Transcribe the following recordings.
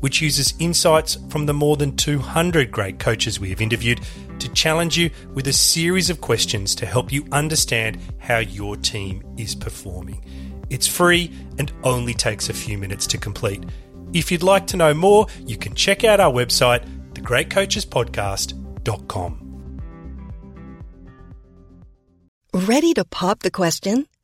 which uses insights from the more than 200 great coaches we have interviewed to challenge you with a series of questions to help you understand how your team is performing. It's free and only takes a few minutes to complete. If you'd like to know more, you can check out our website, thegreatcoachespodcast.com. Ready to pop the question?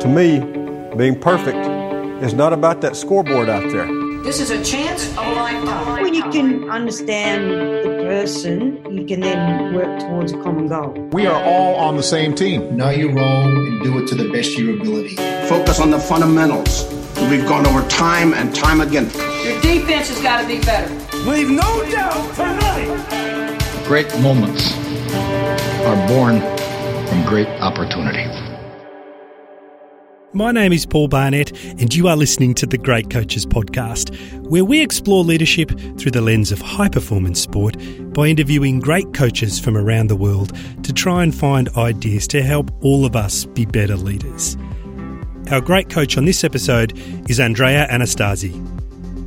To me, being perfect is not about that scoreboard out there. This is a chance of a lifetime. When you can understand the person, you can then work towards a common goal. We are all on the same team. Know your role and do it to the best of your ability. Focus on the fundamentals. We've gone over time and time again. Your defense has got to be better. Leave no doubt tonight. Great moments are born from great opportunity. My name is Paul Barnett, and you are listening to the Great Coaches Podcast, where we explore leadership through the lens of high-performance sport by interviewing great coaches from around the world to try and find ideas to help all of us be better leaders. Our great coach on this episode is Andrea Anastasi.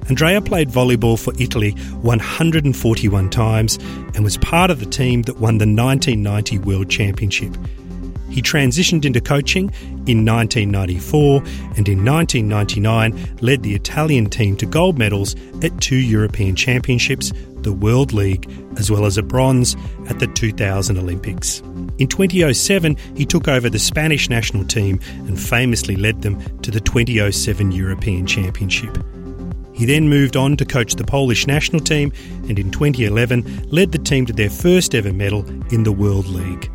Andrea played volleyball for Italy 141 times and was part of the team that won the 1990 World Championship. He transitioned into coaching in 1994 and in 1999 led the Italian team to gold medals at 2 European Championships, the World League, as well as a bronze at the 2000 Olympics. In 2007, he took over the Spanish national team and famously led them to the 2007 European Championship. He then moved on to coach the Polish national team and in 2011 led the team to their first ever medal in the World League.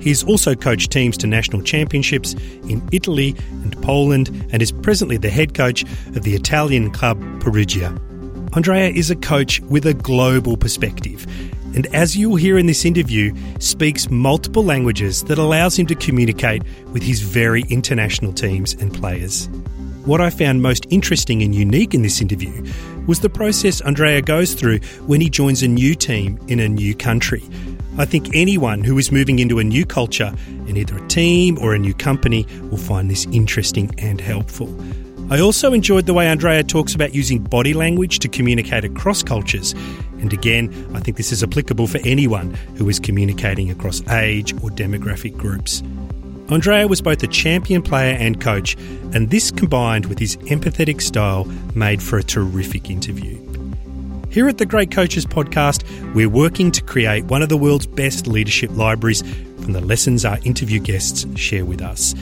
He's also coached teams to national championships in Italy and Poland and is presently the head coach of the Italian club Perugia. Andrea is a coach with a global perspective and, as you'll hear in this interview, speaks multiple languages that allows him to communicate with his very international teams and players. What I found most interesting and unique in this interview was the process Andrea goes through when he joins a new team in a new country. I think anyone who is moving into a new culture in either a team or a new company will find this interesting and helpful. I also enjoyed the way Andrea talks about using body language to communicate across cultures. And again, I think this is applicable for anyone who is communicating across age or demographic groups. Andrea was both a champion player and coach, and this combined with his empathetic style made for a terrific interview. Here at the Great Coaches Podcast, we're working to create one of the world's best leadership libraries from the lessons our interview guests share with us.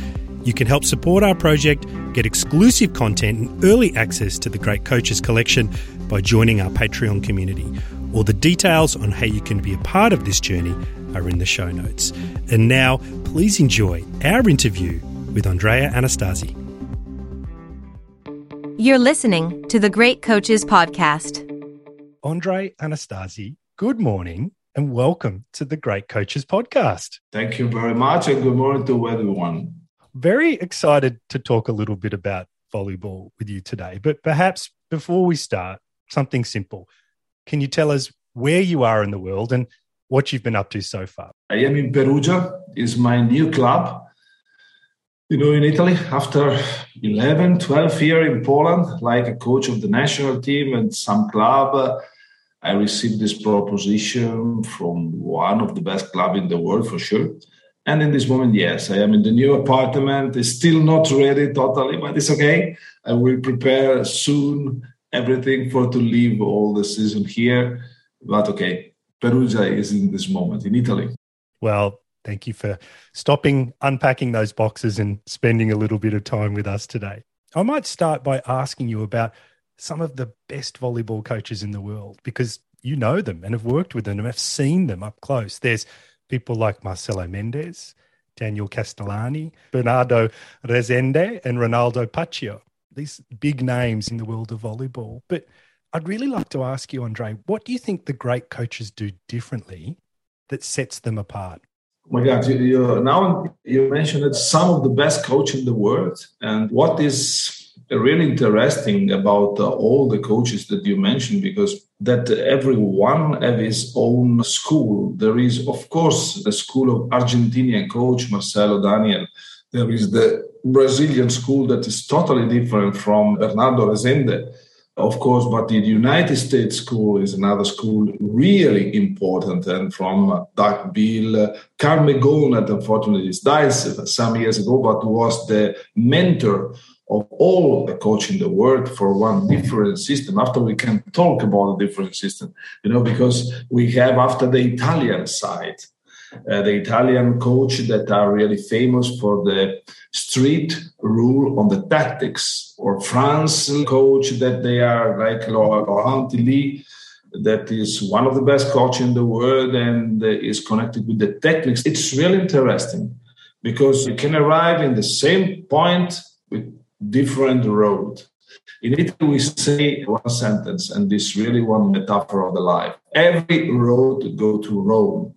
You can help support our project, get exclusive content and early access to the Great Coaches collection by joining our Patreon community. All the details on how you can be a part of this journey are in the show notes. And now, please enjoy our interview with Andrea Anastasi. You're listening to the Great Coaches Podcast. Andrea Anastasi, good morning and welcome to the Great Coaches Podcast. Thank you very much and good morning to everyone. Very excited to talk a little bit about volleyball with you today, but perhaps before we start, something simple. Can you tell us where you are in the world and what you've been up to so far. I am in Perugia. It's my new club. You know, in Italy, after 11, 12 years in Poland, like a coach of the national team and some club, I received this proposition from one of the best clubs in the world, for sure. And in this moment, yes, I am in the new apartment. It's still not ready totally, but it's okay. I will prepare soon everything for to leave all the season here. But okay, Perugia is in this moment in Italy. Well, thank you for stopping, unpacking those boxes and spending a little bit of time with us today. I might start by asking you about some of the best volleyball coaches in the world, because you know them and have worked with them and have seen them up close. There's people like Marcelo Mendes, Daniel Castellani, Bernardo Rezende, and Ronaldo Paccio. These big names in the world of volleyball. But I'd really like to ask you, Andre, what do you think the great coaches do differently that sets them apart? Oh my God, now you mentioned that some of the best coaches in the world. And what is really interesting about all the coaches that you mentioned, because that everyone have his own school. There is, of course, the school of Argentinian coach Marcelo Daniel. There is the Brazilian school that is totally different from Bernardo Rezende, of course, but the United States school is another school really important, and from Doug Beale, Carmichon, that unfortunately died some years ago, but was the mentor of all the coach in the world for one different system. After we can talk about a different system, you know, because we have after the Italian side, the Italian coach that are really famous for the street rule on the tactics, or France coach that they are like Laurent Tillie, that is one of the best coach in the world and is connected with the techniques. It's really interesting because you can arrive in the same point with different road. In Italy, we say one sentence, and this really one metaphor of the life. Every road go to Rome,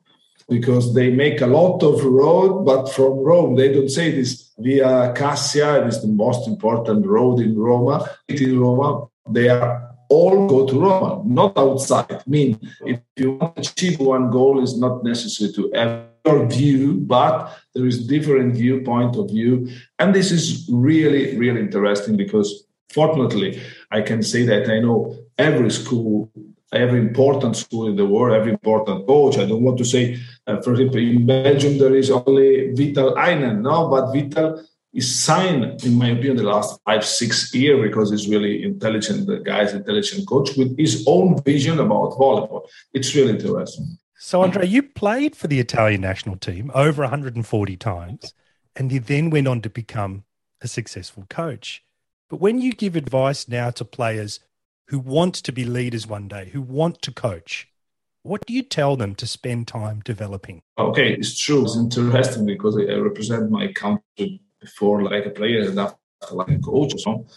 because they make a lot of road, but from Rome. They don't say this via Cassia, it is the most important road in Roma. In Roma, they are all go to Roma, not outside. I mean, if you want to achieve one goal, it's not necessary to have your view, but there is different viewpoint of view. And this is really, really interesting because fortunately, I can say that I know every school, every important school in the world, every important coach. I don't want to say, for example, in Belgium, there is only Vital Einen, no, but Vital is signed, in my opinion, the last 5-6 years, because he's really intelligent, the guy's intelligent coach with his own vision about volleyball. It's really interesting. So, Andrea, you played for the Italian national team over 140 times, and you then went on to become a successful coach. But when you give advice now to players who want to be leaders one day, who want to coach, what do you tell them to spend time developing? Okay, it's true. It's interesting because I represent my country before like a player and after like a coach or something.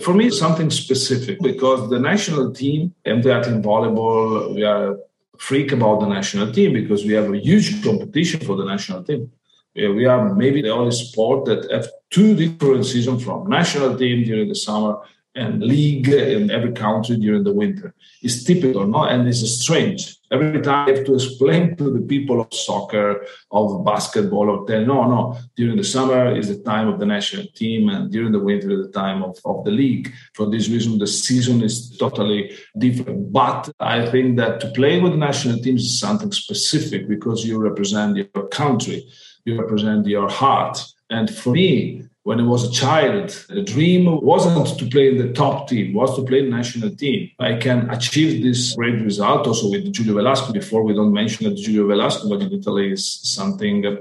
For me, something specific, because the national team and that in volleyball, we are freak about the national team because we have a huge competition for the national team. We are maybe the only sport that have two different seasons, from national team during the summer and league in every country during the winter. It's typical, no? And it's strange. Every time I have to explain to the people of soccer, of basketball, or tennis, no, during the summer is the time of the national team and during the winter is the time of the league. For this reason, the season is totally different. But I think that to play with national teams is something specific because you represent your country, you represent your heart. And for me, when I was a child, the dream wasn't to play in the top team, was to play in the national team. I can achieve this great result also with Julio Velasco. Before, we don't mention that Julio Velasco, but in Italy is something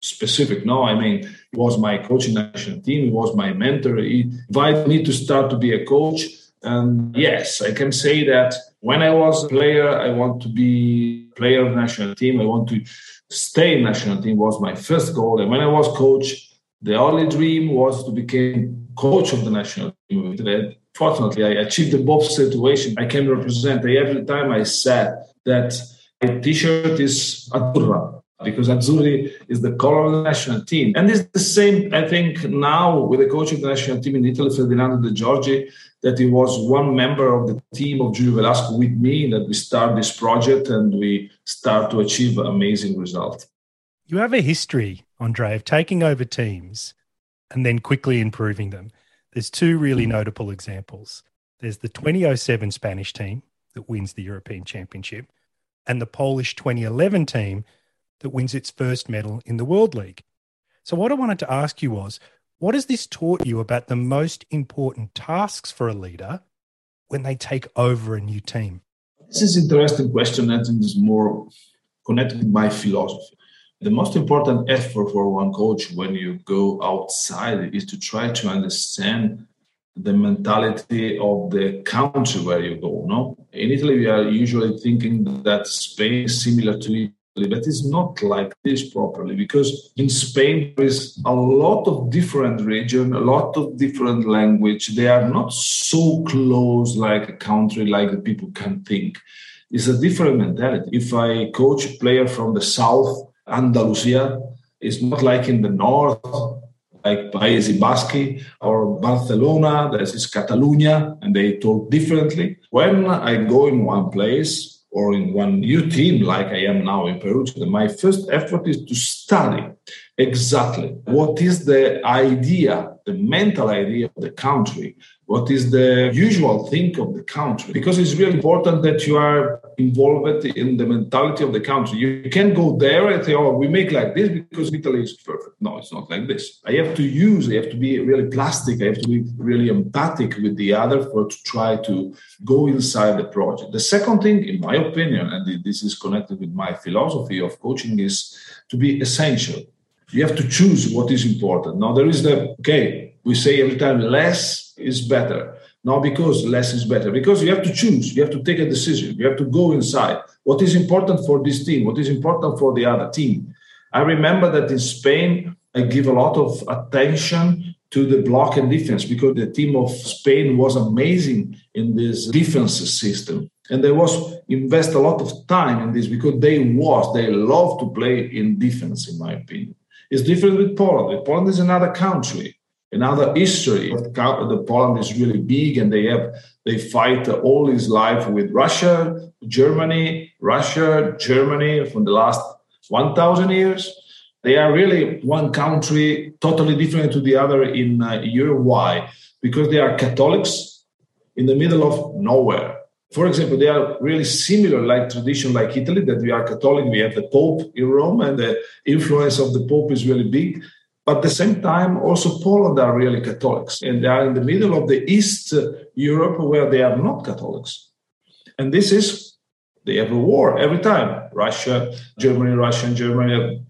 specific. No, I mean, he was my coach in the national team. He was my mentor. He invited me to start to be a coach. And yes, I can say that when I was a player, I want to be a player of the national team. I want to stay in the national team was my first goal. And when I was coach, the only dream was to become coach of the national team. Fortunately, I achieved the both situation. I can represent. Every time I said that my T-shirt is Azzurra, because Azzurri is the color of the national team. And it's the same, I think, now with the coach of the national team in Italy, Ferdinando de Giorgi, that he was one member of the team of Julio Velasco with me, that we start this project and we start to achieve amazing results. You have a history, Andrea, of taking over teams and then quickly improving them. There's two really notable examples. There's the 2007 Spanish team that wins the European Championship and the Polish 2011 team that wins its first medal in the World League. So what I wanted to ask you was, what has this taught you about the most important tasks for a leader when they take over a new team? This is an interesting question, and it is more connected by philosophy. The most important effort for one coach when you go outside is to try to understand the mentality of the country where you go. No, in Italy, we are usually thinking that Spain is similar to Italy. But it's not like this properly, because in Spain there is a lot of different region, a lot of different language. They are not so close like a country, like the people can think. It's a different mentality. If I coach a player from the south, Andalusia, it's not like in the north, like Paesi Basque or Barcelona, there is Catalonia, and they talk differently. When I go in one place, or in one new team like I am now in Perugia, my first effort is to study exactly what is the idea, the mental idea of the country, what is the usual thing of the country, because it's really important that you are involved in the mentality of the country. You can't go there and say, oh, we make like this because Italy is perfect. No, it's not like this. I have to be really plastic, I have to be really empathic with the other for to try to go inside the project. The second thing, in my opinion, and this is connected with my philosophy of coaching, is to be essential. You have to choose what is important. Now, there is we say every time less is better. Now, because less is better, because you have to choose, you have to take a decision, you have to go inside. What is important for this team? What is important for the other team? I remember that in Spain, I give a lot of attention to the block and defense, because the team of Spain was amazing in this defense system. And they was invest a lot of time in this, because they love to play in defense, in my opinion. It's different with Poland. Poland is another country, another history. The Poland is really big, and they fight all his life with Russia, Germany for the last 1,000 years. They are really one country, totally different to the other in Europe. Why? Because they are Catholics in the middle of nowhere. For example, they are really similar, like tradition, like Italy, that we are Catholic, we have the Pope in Rome, and the influence of the Pope is really big. But at the same time, also Poland are really Catholics, and they are in the middle of the East Europe, where they are not Catholics. And they have a war every time, Russia, Germany.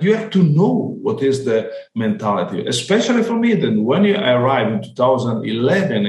You have to know what is the mentality, especially for me. Then when I arrived in 2011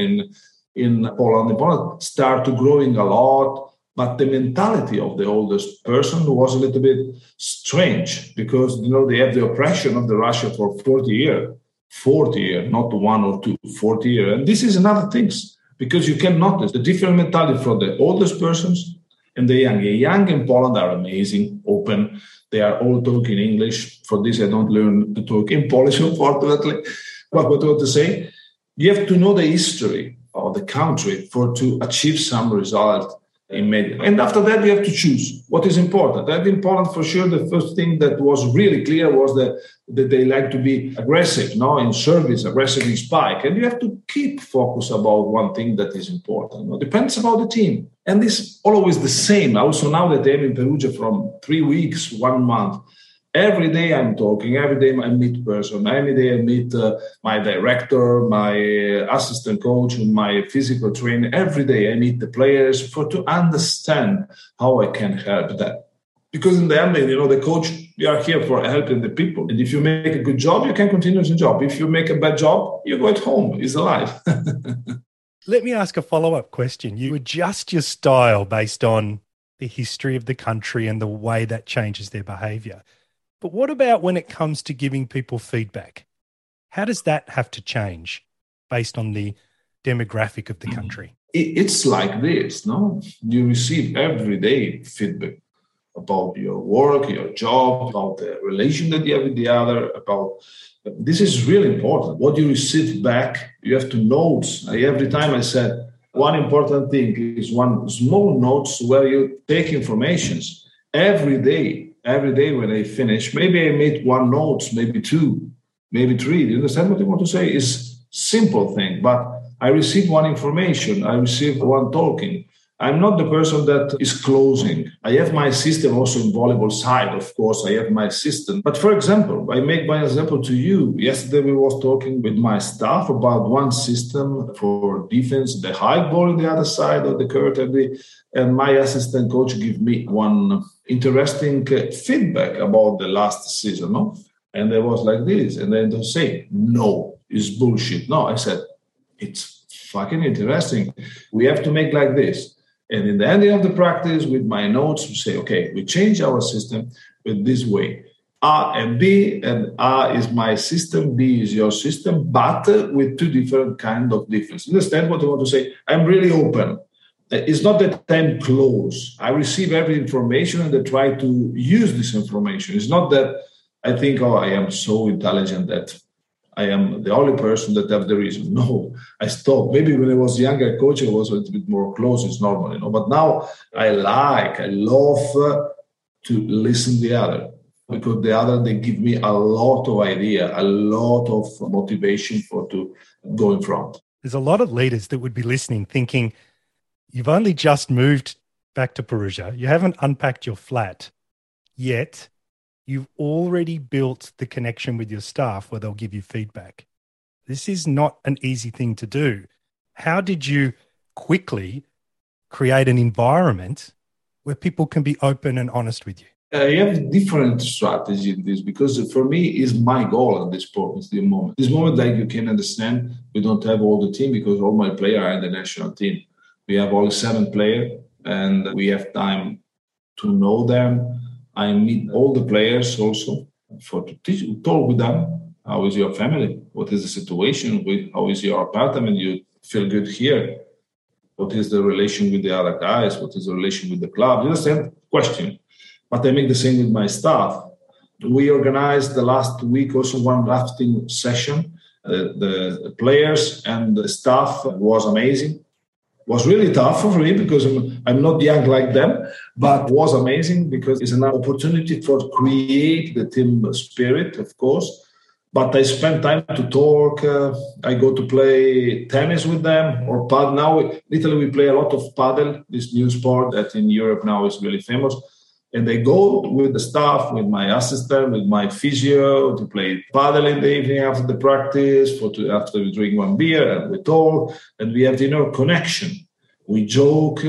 in Poland, started growing a lot, but the mentality of the oldest person was a little bit strange, because they have the oppression of the Russia for 40 years, not 1 or 2, 40 years. And this is another thing, because you can notice the different mentality from the oldest persons and the young. The young in Poland are amazing, open. They are all talking English. For this, I don't learn to talk in Polish, unfortunately. But what I want to say, you have to know the history of the country for to achieve some result immediately. And after that, you have to choose what is important. That in Poland, for sure, the first thing that was really clear was that they like to be aggressive, in service, aggressive in spike. And you have to keep focus about one thing that is important. It depends about the team. And it's always the same. Also, now that I'm in Perugia from 3 weeks, 1 month, every day I'm talking, every day I meet person, every day I meet my director, my assistant coach, and my physical trainer. Every day I meet the players to understand how I can help them. Because in the end, the coach, we are here for helping the people. And if you make a good job, you can continue the job. If you make a bad job, you go at home. It's alive. Let me ask a follow-up question. You adjust your style based on the history of the country and the way that changes their behavior. But what about when it comes to giving people feedback? How does that have to change based on the demographic of the country? It's like this, no? You receive every day feedback. about your work, your job, about the relation that you have with the other, about... This is really important. What you receive back, you have to note. Every time I said, one important thing is one small notes where you take informations every day. Every day when I finish, maybe I made one note, maybe two, maybe three. Do you understand what I want to say? It's simple thing, but I receive one information. I receive one talking. I'm not the person that is closing. I have my system also in volleyball side, of course. I have my system. But for example, I make my example to you. Yesterday we was talking with my staff about one system for defense, the high ball on the other side of the curtain. And my assistant coach gave me one interesting feedback about the last season. No? And it was like this. And then they say, no, it's bullshit. No, I said, it's fucking interesting. We have to make like this. And in the ending of the practice, with my notes, we say, okay, we change our system with this way. A and B, and A is my system, B is your system, but with two different kinds of difference. Understand what I want to say? I'm really open. It's not that I'm closed. I receive every information and I try to use this information. It's not that I think, oh, I am so intelligent that I am the only person that have the reason. No, I stopped. Maybe when I was younger coach, I was a little bit more close. It's normal, you know. But now I love to listen to the other, because the other, they give me a lot of idea, a lot of motivation for to go in front. There's a lot of leaders that would be listening thinking, you've only just moved back to Perugia. You haven't unpacked your flat yet. You've already built the connection with your staff where they'll give you feedback. This is not an easy thing to do. How did you quickly create an environment where people can be open and honest with you? I have a different strategy in this, because for me is my goal at this moment. This moment, like you can understand, we don't have all the team because all my players are in the national team. We have only 7 players and we have time to know them. I meet all the players also to talk with them. How is your family? What is the situation? How is your apartment? You feel good here? What is the relation with the other guys? What is the relation with the club? You understand? Question. But I make the same with my staff. We organized the last week also one drafting session. The players and the staff was amazing. Was really tough for me because I'm not young like them, but was amazing because it's an opportunity for create the team spirit, of course. But I spend time to talk. I go to play tennis with them or paddle. Now, literally, we play a lot of paddle, this new sport that in Europe now is really famous. And I go with the staff, with my assistant, with my physio to play paddle in the evening after the practice, after we drink one beer and we talk, and we have dinner connection. We joke.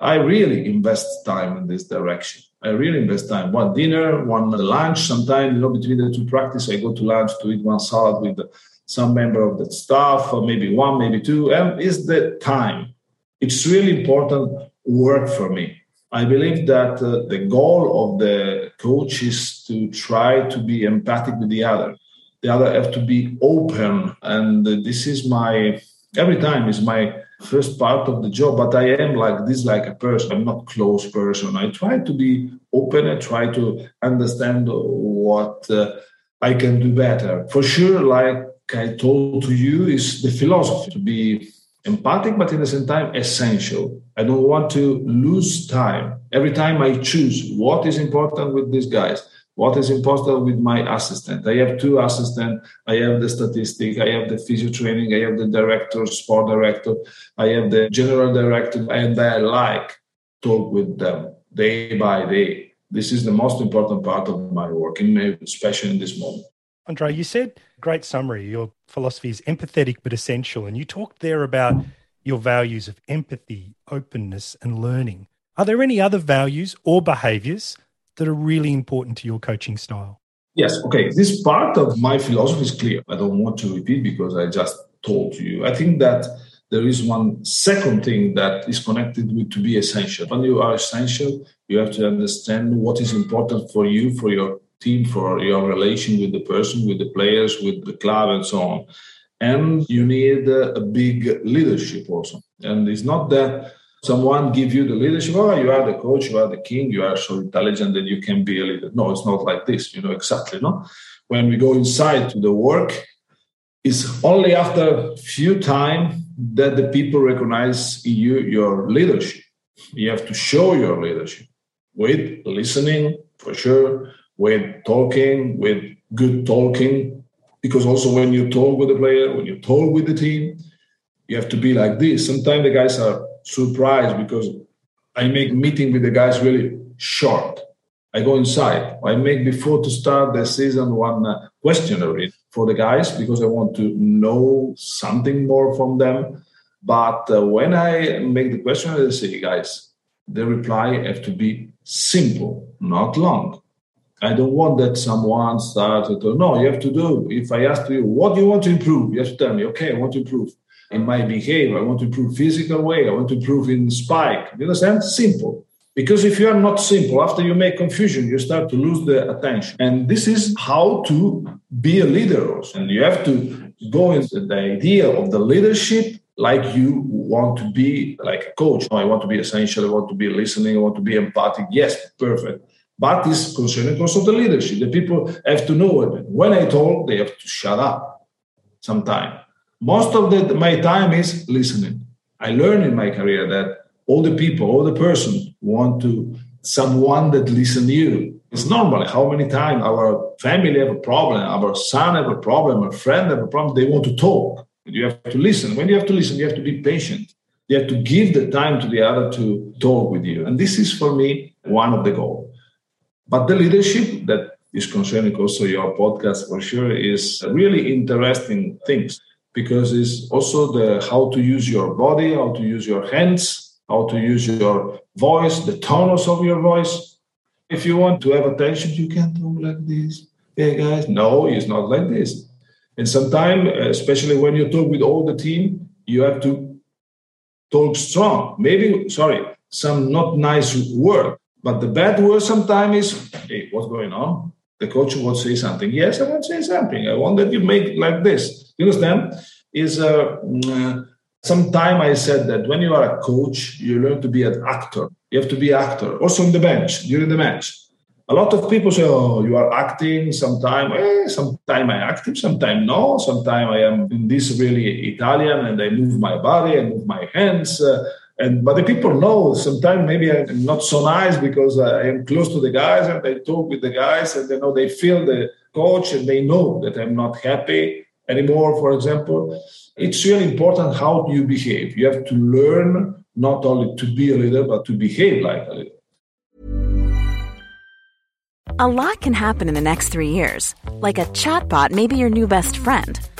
I really invest time in this direction. One dinner, one lunch. Sometimes, you know, between the two practice, I go to lunch to eat one salad with some member of the staff, or maybe one, maybe two. And it's the time. It's really important work for me. I believe that the goal of the coach is to try to be empathic with the other. The other have to be open. And this is my first part of the job. But I am like this, like a person. I'm not a closed person. I try to be open. I try to understand what I can do better. For sure, like I told to you, is the philosophy to be empathic, but at the same time, essential. I don't want to lose time. Every time I choose what is important with these guys, what is important with my assistant. I have 2 assistants. I have the statistic. I have the physio training. I have the director, sport director. I have the general director. And I like talk with them day by day. This is the most important part of my work, especially in this moment. Andrea, you said, great summary, your philosophy is empathetic but essential. And you talked there about your values of empathy, openness, and learning. Are there any other values or behaviors that are really important to your coaching style? Yes. Okay. This part of my philosophy is clear. I don't want to repeat because I just told you. I think that there is one second thing that is connected with to be essential. When you are essential, you have to understand what is important for you, for your team, for your relation with the person, with the players, with the club, and so on. And you need a big leadership also. And it's not that someone give you the leadership. Oh, you are the coach, you are the king, you are so intelligent that you can be a leader. No, it's not like this, exactly, no? When we go inside to the work, it's only after a few time that the people recognize your leadership. You have to show your leadership with listening, for sure, with talking, with good talking, because also when you talk with the player, when you talk with the team, you have to be like this. Sometimes the guys are surprised because I make meeting with the guys really short. I go inside. I make before to start the season one questionnaire for the guys because I want to know something more from them. But when I make the questionnaire, I say, guys, the reply have to be simple, not long. I don't want that someone started. No, you have to do. If I ask you, what do you want to improve? You have to tell me, okay, I want to improve in my behavior. I want to improve physical way. I want to improve in spike. You understand? Simple. Because if you are not simple, after you make confusion, you start to lose the attention. And this is how to be a leader also. And you have to go into the idea of the leadership like you want to be like a coach. I want to be essential. I want to be listening. I want to be empathic. Yes, perfect. But it's concerning also the leadership. The people have to know it. When I talk, they have to shut up sometime. Most of my time is listening. I learned in my career that all the people, all the person want to someone that listen to you. It's normal. How many times our family have a problem, our son have a problem, a friend have a problem, they want to talk. You have to listen. When you have to listen, you have to be patient. You have to give the time to the other to talk with you. And this is, for me, one of the goals. But the leadership that is concerning also your podcast, for sure, is really interesting things because it's also the how to use your body, how to use your hands, how to use your voice, the tonus of your voice. If you want to have attention, you can't talk like this. Hey, guys, no, it's not like this. And sometimes, especially when you talk with all the team, you have to talk strong. Maybe, some not nice word. But the bad word sometimes is, hey, what's going on? The coach will say something. Yes, I want to say something. I want that you make like this. You understand? Sometime I said that when you are a coach, you learn to be an actor. You have to be an actor, also on the bench, during the match. A lot of people say, oh, you are acting, sometime I active, sometime no, sometime I am in this really Italian and I move my body, I move my hands. But the people know, sometimes maybe I'm not so nice because I am close to the guys and I talk with the guys and they feel the coach and they know that I'm not happy anymore, for example. It's really important how you behave. You have to learn not only to be a leader, but to behave like a leader. A lot can happen in the next 3 years. Like a chatbot may be your new best friend.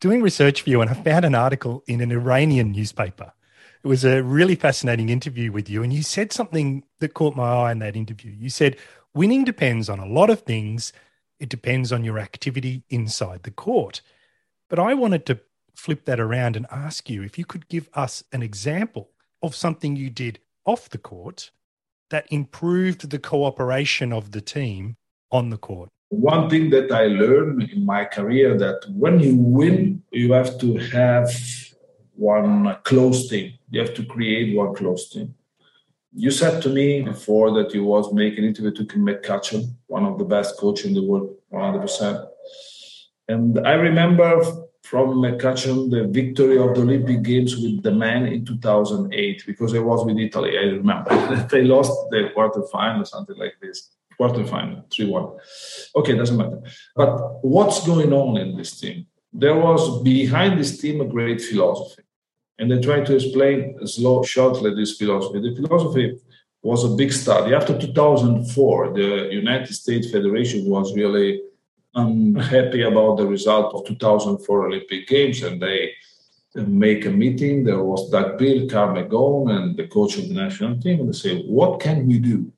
doing research for you and I found an article in an Iranian newspaper. It was a really fascinating interview with you and you said something that caught my eye in that interview. You said, winning depends on a lot of things. It depends on your activity inside the court. But I wanted to flip that around and ask you if you could give us an example of something you did off the court that improved the cooperation of the team on the court. One thing that I learned in my career that when you win, you have to have one close team. You have to create one close team. You said to me before that you was making an interview to McCutcheon, one of the best coaches in the world, 100%. And I remember from McCutcheon the victory of the Olympic Games with the men in 2008, because I was with Italy, I remember. They lost the quarterfinal, something like this. Quarterfinal, 3-1. Okay, doesn't matter. But what's going on in this team? There was behind this team a great philosophy. And I try to explain shortly this philosophy. The philosophy was a big study. After 2004, the United States Federation was really unhappy about the result of 2004 Olympic Games, and they make a meeting. There was Doug Beale, Carmichon, and the coach of the national team, and they say, what can we do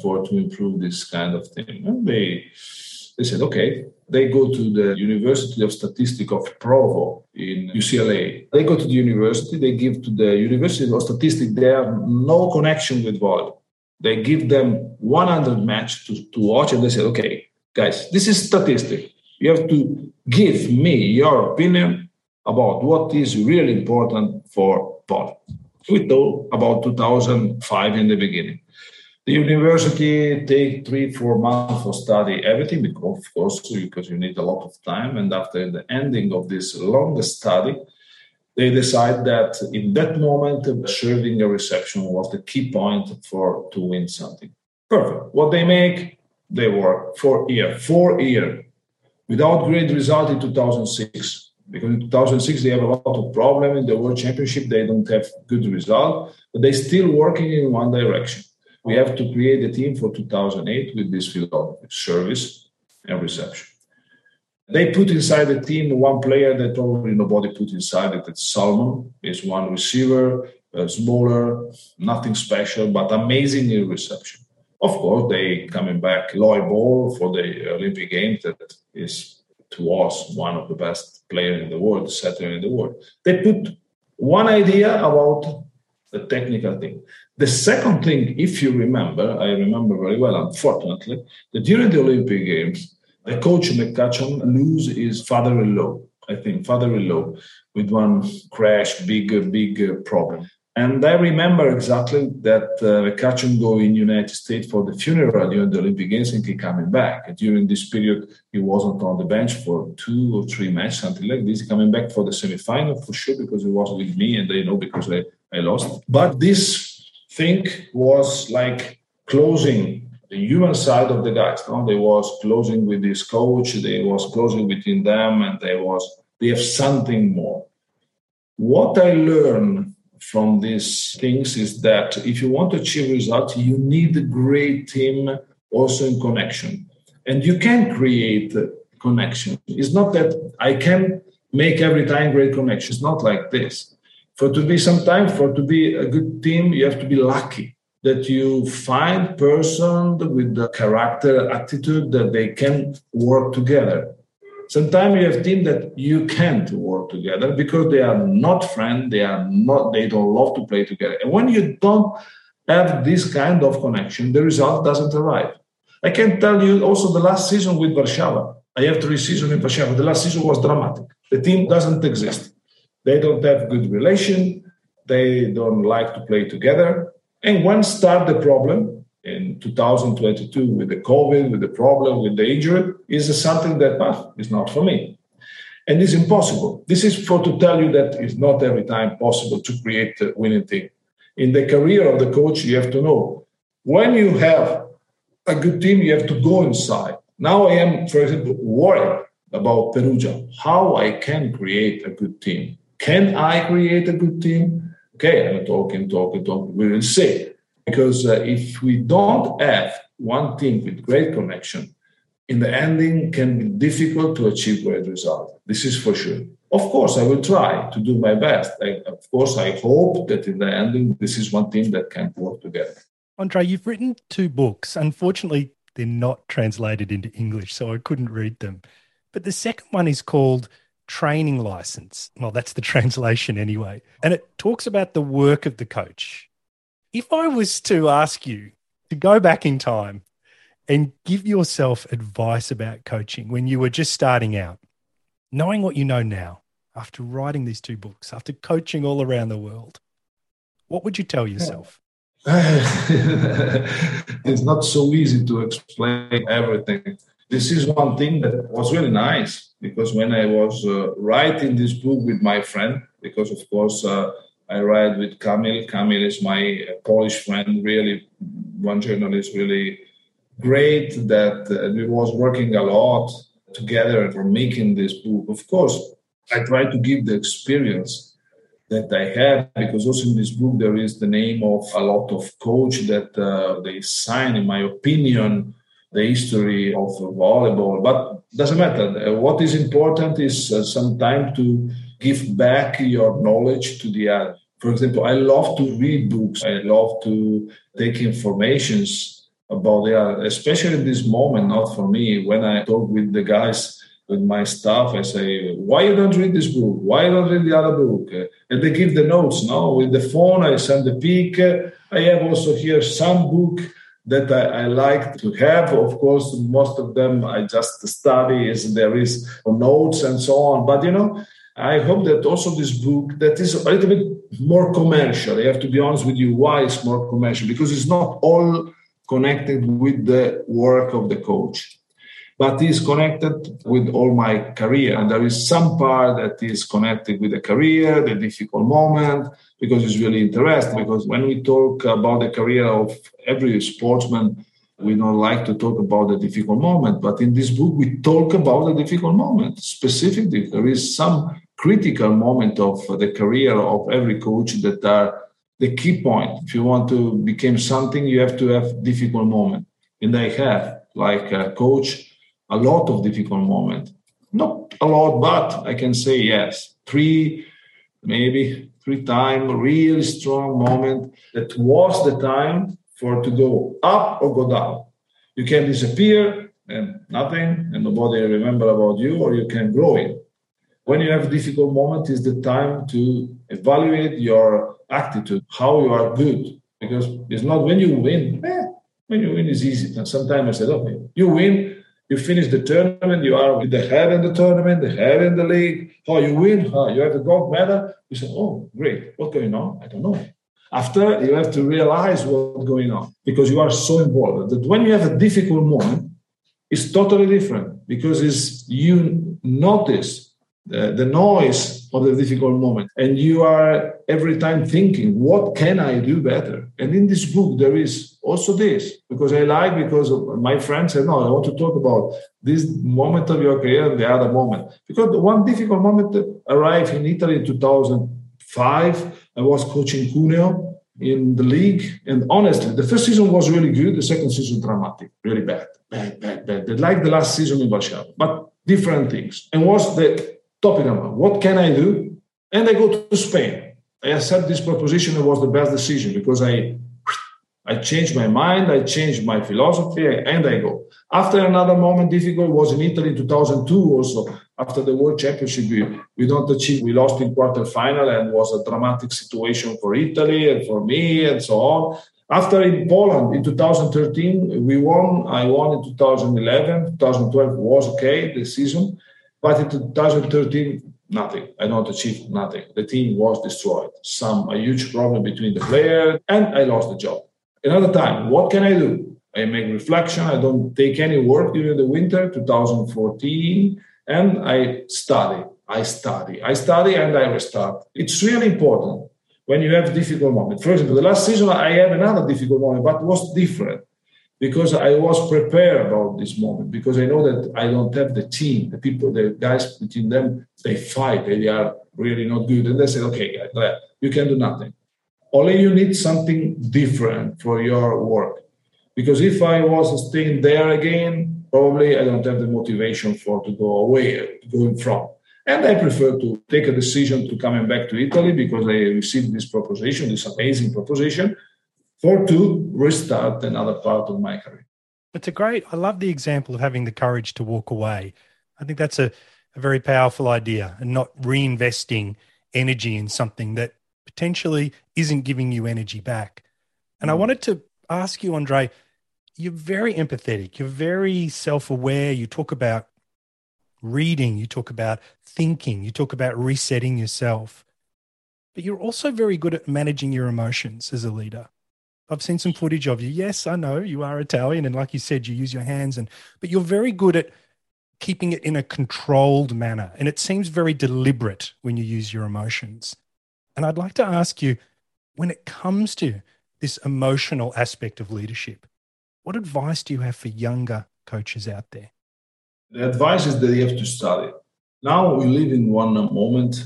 to improve this kind of thing? And they said, okay. They go to the University of Statistics of Provo in UCLA. They go to the university, they give to the University of Statistics, they have no connection with volleyball. They give them 100 matches to watch, and they say, okay, guys, this is statistics. You have to give me your opinion about what is really important for volleyball. We talked about 2005 in the beginning. The university take 3-4 months for study everything, because, of course, because you need a lot of time. And after the ending of this long study, they decide that in that moment, serving a reception was the key point to win something. Perfect. What they make, they work four years, without great result in 2006. Because in 2006, they have a lot of problems in the World Championship. They don't have good result, but they're still working in one direction. We have to create a team for 2008 with this philosophy, service and reception. They put inside the team one player that probably nobody put inside it. It's Solomon. He's one receiver, smaller, nothing special, but amazing in reception. Of course, they coming back Loy Ball for the Olympic Games. That is, to us, one of the best players in the world, setter in the world. They put one idea about the technical thing. The second thing, if you remember, I remember very well, unfortunately, that during the Olympic Games, the coach McCutcheon loses his father-in-law, with one crash, big problem. And I remember exactly that McCutcheon go in United States for the funeral during the Olympic Games, and he coming back. And during this period, he wasn't on the bench for 2 or 3 matches, something like this. He coming back for the semifinal for sure, because he was with me, and they know because I lost. But this thing was like closing the human side of the guys. No? They was closing with this coach. They was closing between them, and they have something more. What I learned from these things is that if you want to achieve results, you need a great team also in connection. And you can create connection. It's not that I can make every time great connection. It's not like this. For to be a good team, you have to be lucky that you find person with the character, attitude that they can work together. Sometimes you have teams that you can't work together because they are not friends, they don't love to play together. And when you don't have this kind of connection, the result doesn't arrive. I can tell you also the last season with Warszawa. I have 3 seasons in Warszawa. The last season was dramatic. The team doesn't exist. They don't have good relation. They don't like to play together. And once start the problem in 2022 with the COVID, with the problem, with the injury, is something that is not for me. And it's impossible. This is for to tell you that it's not every time possible to create a winning team. In the career of the coach, you have to know. When you have a good team, you have to go inside. Now I am, for example, worried about Perugia. How I can create a good team? Can I create a good team? Okay, I'm talking. We will see. Because if we don't have one team with great connection, in the ending can be difficult to achieve great results. This is for sure. Of course, I will try to do my best. I hope that in the ending, this is one team that can work together. Andre, you've written 2 books. Unfortunately, they're not translated into English, so I couldn't read them. But the second one is called Training License. Well, that's the translation anyway. And it talks about the work of the coach. If I was to ask you to go back in time and give yourself advice about coaching when you were just starting out, knowing what you know now, after writing these 2 books, after coaching all around the world, what would you tell yourself? It's not so easy to explain everything. This is one thing that was really nice, because when I was writing this book with my friend, because of course I write with Kamil is my Polish friend, really one journalist, really great, that we was working a lot together for making this book. Of course, I try to give the experience that I have, because also in this book there is the name of a lot of coach that they sign, in my opinion, the history of volleyball. But doesn't matter. What is important is sometimes to give back your knowledge to the other. For example, I love to read books. I love to take informations about the other, especially in this moment, not for me. When I talk with the guys, with my staff, I say, why you don't read this book? Why you don't read the other book? And they give the notes. No, with the phone, I send the pic. I have also here some book that I like to have. Of course, most of them I just study, as there is notes and so on. But, you know, I hope that also this book that is a little bit more commercial. I have to be honest with you why it's more commercial, because it's not all connected with the work of the coach, but is connected with all my career. And there is some part that is connected with the career, the difficult moment, because it's really interesting. Because when we talk about the career of every sportsman, we don't like to talk about the difficult moment. But in this book, we talk about the difficult moment. Specifically, there is some critical moment of the career of every coach that are the key point. If you want to become something, you have to have difficult moment. And I have, like a coach, a lot of difficult moment. Not a lot, but I can say yes. Three times, really strong moment that was the time for to go up or go down. You can disappear and nothing, and nobody remember about you, or you can grow it. When you have difficult moment is the time to evaluate your attitude, how you are good. Because it's not when you win. When you win is easy. And sometimes I said, okay, you win, you finish the tournament, you are with the head in the tournament, the head in the league. Oh, you win, you have a gold medal. You say, oh, great, what's going on? I don't know. After, you have to realize what's going on, because you are so involved. That when you have a difficult moment, it's totally different, because it's, you notice the noise of the difficult moment, and you are every time thinking, what can I do better? And in this book, there is also this, because I like, because my friend said, no, I want to talk about this moment of your career and the other moment. Because one difficult moment arrived in Italy in 2005. I was coaching Cuneo in the league. And honestly, the first season was really good. The second season, dramatic, really bad. Like the last season in Warszawa, but different things. And was the topic about what can I do? And I go to Spain. I accept this proposition. It was the best decision, because I changed my mind, I changed my philosophy, and I go. After another moment difficult was in Italy in 2002 also. After the World Championship, we don't achieve. We lost in quarterfinal, and was a dramatic situation for Italy and for me and so on. After in Poland in 2013, we won. I won in 2011. 2012 was okay, the season. But in 2013, nothing. I don't achieve nothing. The team was destroyed. A huge problem between the players, and I lost the job. Another time, what can I do? I make reflection. I don't take any work during the winter, 2014, and I study, and I restart. It's really important when you have difficult moment. For example, the last season, I have another difficult moment, but was different, because I was prepared about this moment, because I know that I don't have the team, the people, the guys between them, they fight, they are really not good. And they say, okay, you can do nothing. Only you need something different for your work. Because if I was staying there again, probably I don't have the motivation for to go away, going from. And I prefer to take a decision to coming back to Italy, because I received this proposition, this amazing proposition, for to restart another part of my career. I love the example of having the courage to walk away. I think that's a very powerful idea, and not reinvesting energy in something that potentially isn't giving you energy back. And I wanted to ask you, Andre, you're very empathetic, you're very self-aware, you talk about reading, you talk about thinking, you talk about resetting yourself, but you're also very good at managing your emotions as a leader. I've seen some footage of you. Yes, I know you are Italian. And like you said, you use your hands, but you're very good at keeping it in a controlled manner. And it seems very deliberate when you use your emotions. And I'd like to ask you, when it comes to this emotional aspect of leadership, what advice do you have for younger coaches out there? The advice is that you have to study. Now we live in one moment,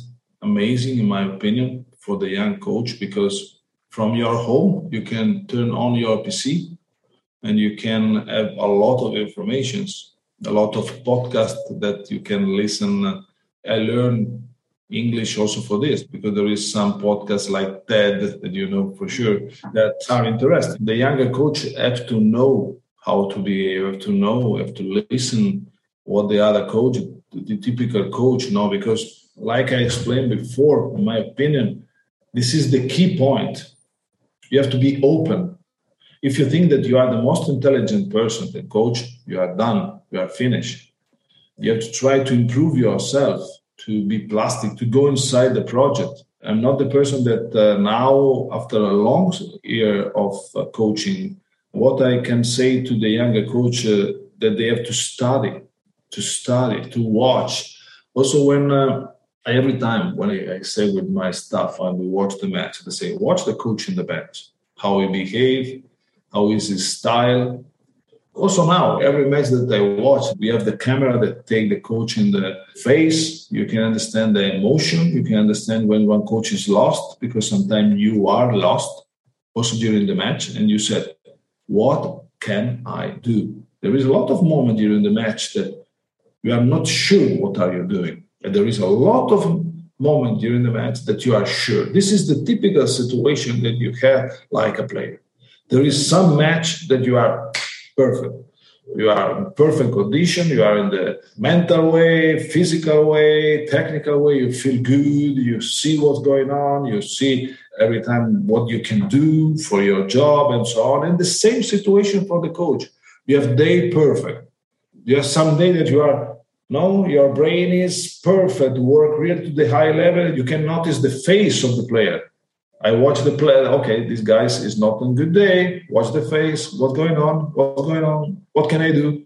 amazing in my opinion, for the young coach, because from your home, you can turn on your PC and you can have a lot of informations, a lot of podcasts that you can listen. I learned English also for this, because there is some podcasts like TED that you know for sure that are interesting. The younger coach have to know how to behave, have to listen what the other coach, the typical coach know, because like I explained before, in my opinion, this is the key point. You have to be open. If you think that you are the most intelligent person, the coach, you are done, you are finished. You have to try to improve yourself, to be plastic, to go inside the project. I'm not the person that now, after a long year of coaching, what I can say to the younger coach that they have to study, to watch. Also, when every time when I say with my staff and we watch the match, they say, watch the coach in the bench, how he behave, how is his style. Also now, every match that I watch, we have the camera that take the coach in the face. You can understand the emotion. You can understand when one coach is lost, because sometimes you are lost also during the match. And you said, what can I do? There is a lot of moment during the match that you are not sure what are you doing. And there is a lot of moment during the match that you are sure. This is the typical situation that you have like a player. There is some match that you are perfect. You are in perfect condition. You are in the mental way, physical way, technical way. You feel good. You see what's going on. You see every time what you can do for your job and so on. And the same situation for the coach. You have day perfect. You have some day that you are, no, your brain is perfect. Work really to the high level. You can notice the face of the player. I watch the player, okay, this guy is not on good day. Watch the face, what's going on, what can I do?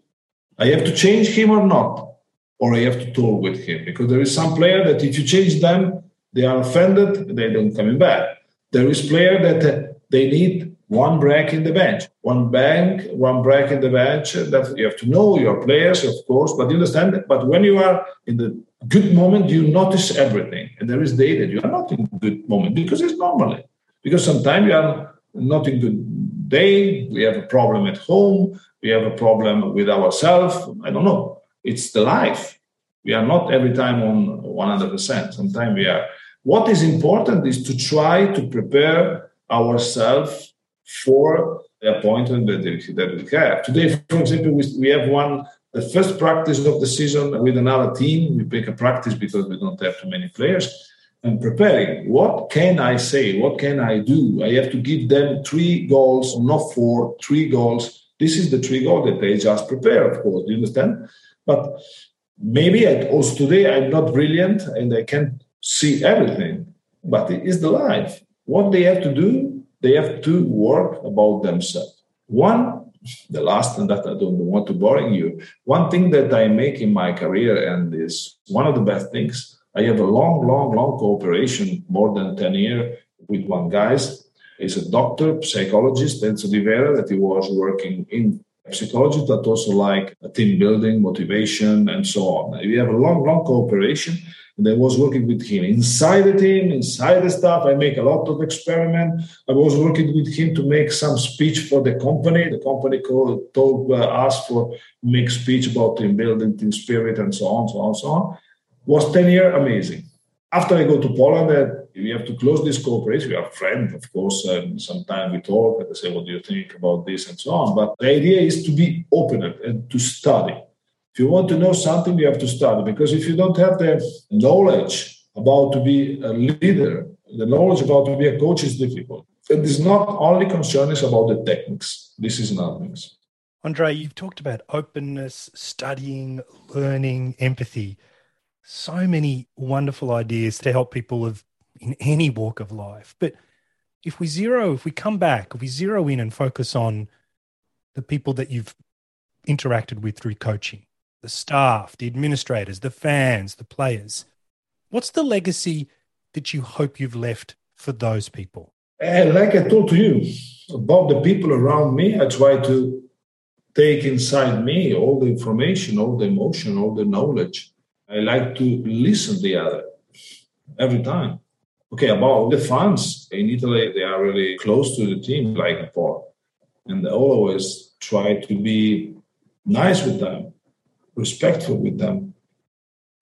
I have to change him or not? Or I have to talk with him? Because there is some player that if you change them, they are offended, they don't come back. There is player that they need one break in the bench. That you have to know your players, of course, but you understand that. But when you are in the good moment, you notice everything. And there is day that you are not in good moment, because it's normally. Because sometimes you are not in good day. We have a problem at home. We have a problem with ourselves. I don't know. It's the life. We are not every time on 100%. Sometimes we are. What is important is to try to prepare ourselves for the appointment that we have. Today, for example, we have the first practice of the season with another team. We pick a practice because we don't have too many players. And preparing, what can I say? What can I do? I have to give them 3 goals, not 4, 3 goals. This is the 3 goals that they just prepare, of course. Do you understand? But maybe also today I'm not brilliant and I can't see everything. But it is the life. What they have to do, they have to work about themselves. The last, and that I don't want to boring you. One thing that I make in my career, and is one of the best things, I have a long cooperation, more than 10 years, with one guy. He's a doctor, psychologist, Enzo Di Vera, that he was working in psychology, but also like team building, motivation, and so on. We have a long cooperation, and I was working with him inside the team, inside the staff. I make a lot of experiment. I was working with him to make some speech for the company. The company told us for make speech about team building, team spirit, and so on. Was 10 years amazing. After I go to Poland, we have to close this cooperation. We are friends, of course. Sometimes we talk and I say, what do you think about this and so on. But the idea is to be open and to study. If you want to know something, you have to study, because if you don't have the knowledge about to be a leader, the knowledge about to be a coach is difficult. It is not only concerning about the techniques. This is another thing. Andrea, you've talked about openness, studying, learning, empathy. So many wonderful ideas to help people in any walk of life. But if we come back, if we zero in and focus on the people that you've interacted with through coaching, the staff, the administrators, the fans, the players, what's the legacy that you hope you've left for those people? And like I told you, about the people around me, I try to take inside me all the information, all the emotion, all the knowledge. I like to listen to the other every time. Okay, about the fans, in Italy, they are really close to the team, like Paul. And I always try to be nice with them, respectful with them,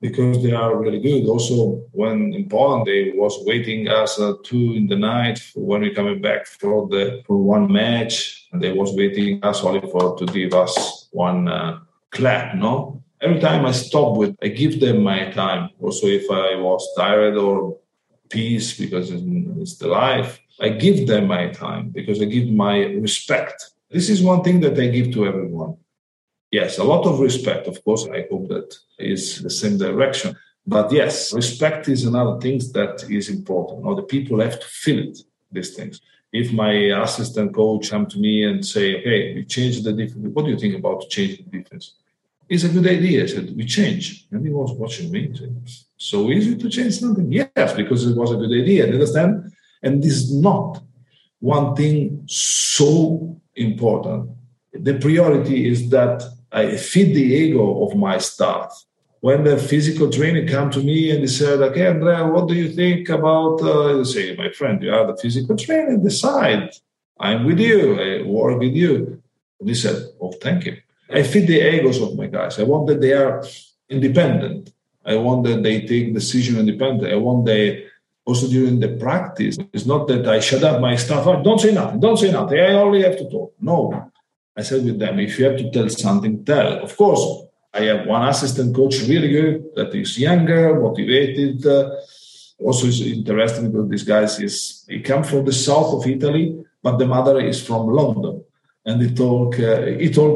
because they are really good. Also, when in Poland, they was waiting us at 2 in the night when we coming back for one match. They was waiting us only to give us one clap, no? Every time I stop with, I give them my time. Also, if I was tired or peace, because it's the life, I give them my time because I give my respect. This is one thing that I give to everyone. Yes, a lot of respect. Of course, I hope that is the same direction. But yes, respect is another thing that is important. Now, the people have to feel it, these things. If my assistant coach comes to me and say, okay, we changed the defense. What do you think about changing the defense? It's a good idea. I said, we change. And he was watching me. He said, so easy to change something? Yes, because it was a good idea. You understand? And this is not one thing so important. The priority is that I feed the ego of my staff. When the physical trainer came to me and he said, okay, Andrea, what do you think about, say, my friend, you are the physical trainer, decide. I'm with you, I work with you. And he said, oh, thank you. I feed the egos of my guys. I want that they are independent. I want that they take decision independent. I want they, also during the practice, it's not that I shut up my staff, don't say nothing, I only have to talk. No. I said with them, if you have to tell something, tell. Of course, I have one assistant coach, really good, that is younger, motivated. Also, is interesting because this guy he comes from the south of Italy, but the mother is from London, and he talk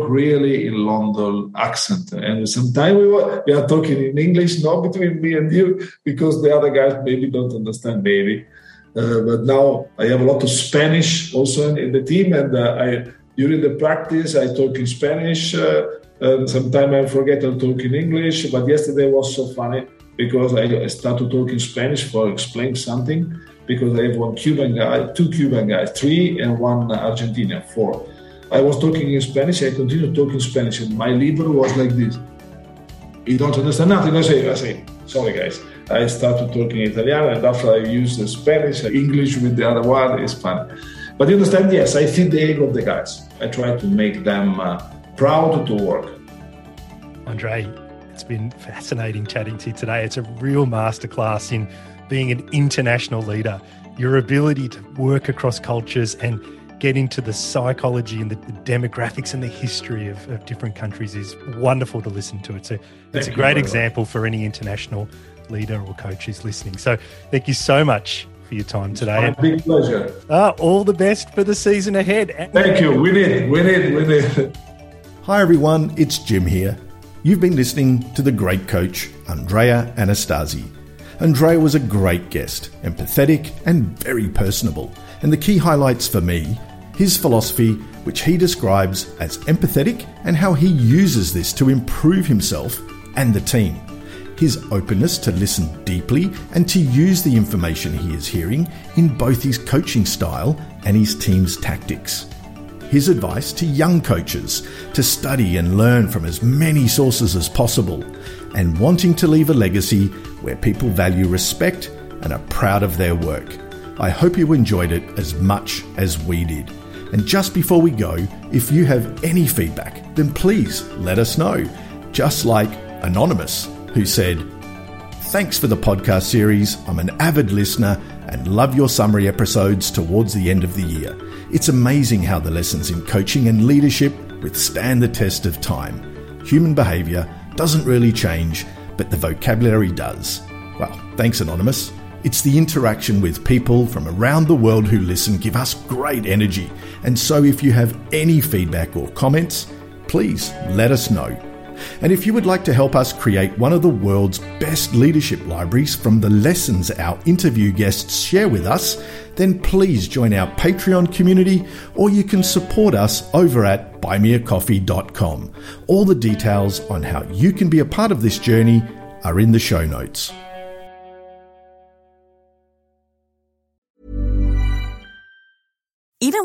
really in London accent. And sometimes we are talking in English, not between me and you, because the other guys maybe don't understand, maybe. But now I have a lot of Spanish also in the team, and during the practice, I talk in Spanish. Sometimes I forget I talk in English. But yesterday was so funny because I started to talk in Spanish for explaining something. Because I have one Cuban guy, 2 Cuban guys, 3, and 1 Argentinian, 4. I was talking in Spanish. I continued talking Spanish, and my libro was like this. You don't understand nothing. I say, sorry guys. I started talking Italian, and after I used Spanish, English with the other one is funny. But you understand? Yes, I feed the ego of the guys. I try to make them proud to work. Andre, it's been fascinating chatting to you today. It's a real masterclass in being an international leader. Your ability to work across cultures and get into the psychology and the demographics and the history of different countries is wonderful to listen to. It's a great example for any international leader or coach who's listening. So thank you so much for your time today. It's my big pleasure. All the best for the season ahead. Thank you. We did. Hi everyone, it's Jim here. You've been listening to the great coach, Andrea Anastasi. Andrea was a great guest, empathetic and very personable. And the key highlights for me, his philosophy, which he describes as empathetic and how he uses this to improve himself and the team. His openness to listen deeply and to use the information he is hearing in both his coaching style and his team's tactics. His advice to young coaches to study and learn from as many sources as possible, and wanting to leave a legacy where people value respect and are proud of their work. I hope you enjoyed it as much as we did. And just before we go, if you have any feedback, then please let us know. Just like Anonymous, who said, "Thanks for the podcast series. I'm an avid listener and love your summary episodes towards the end of the year. It's amazing how the lessons in coaching and leadership withstand the test of time. Human behaviour doesn't really change, but the vocabulary does." Well, thanks Anonymous. It's the interaction with people from around the world who listen give us great energy. And so if you have any feedback or comments, please let us know. And if you would like to help us create one of the world's best leadership libraries from the lessons our interview guests share with us, then please join our Patreon community, or you can support us over at buymeacoffee.com. All the details on how you can be a part of this journey are in the show notes. Even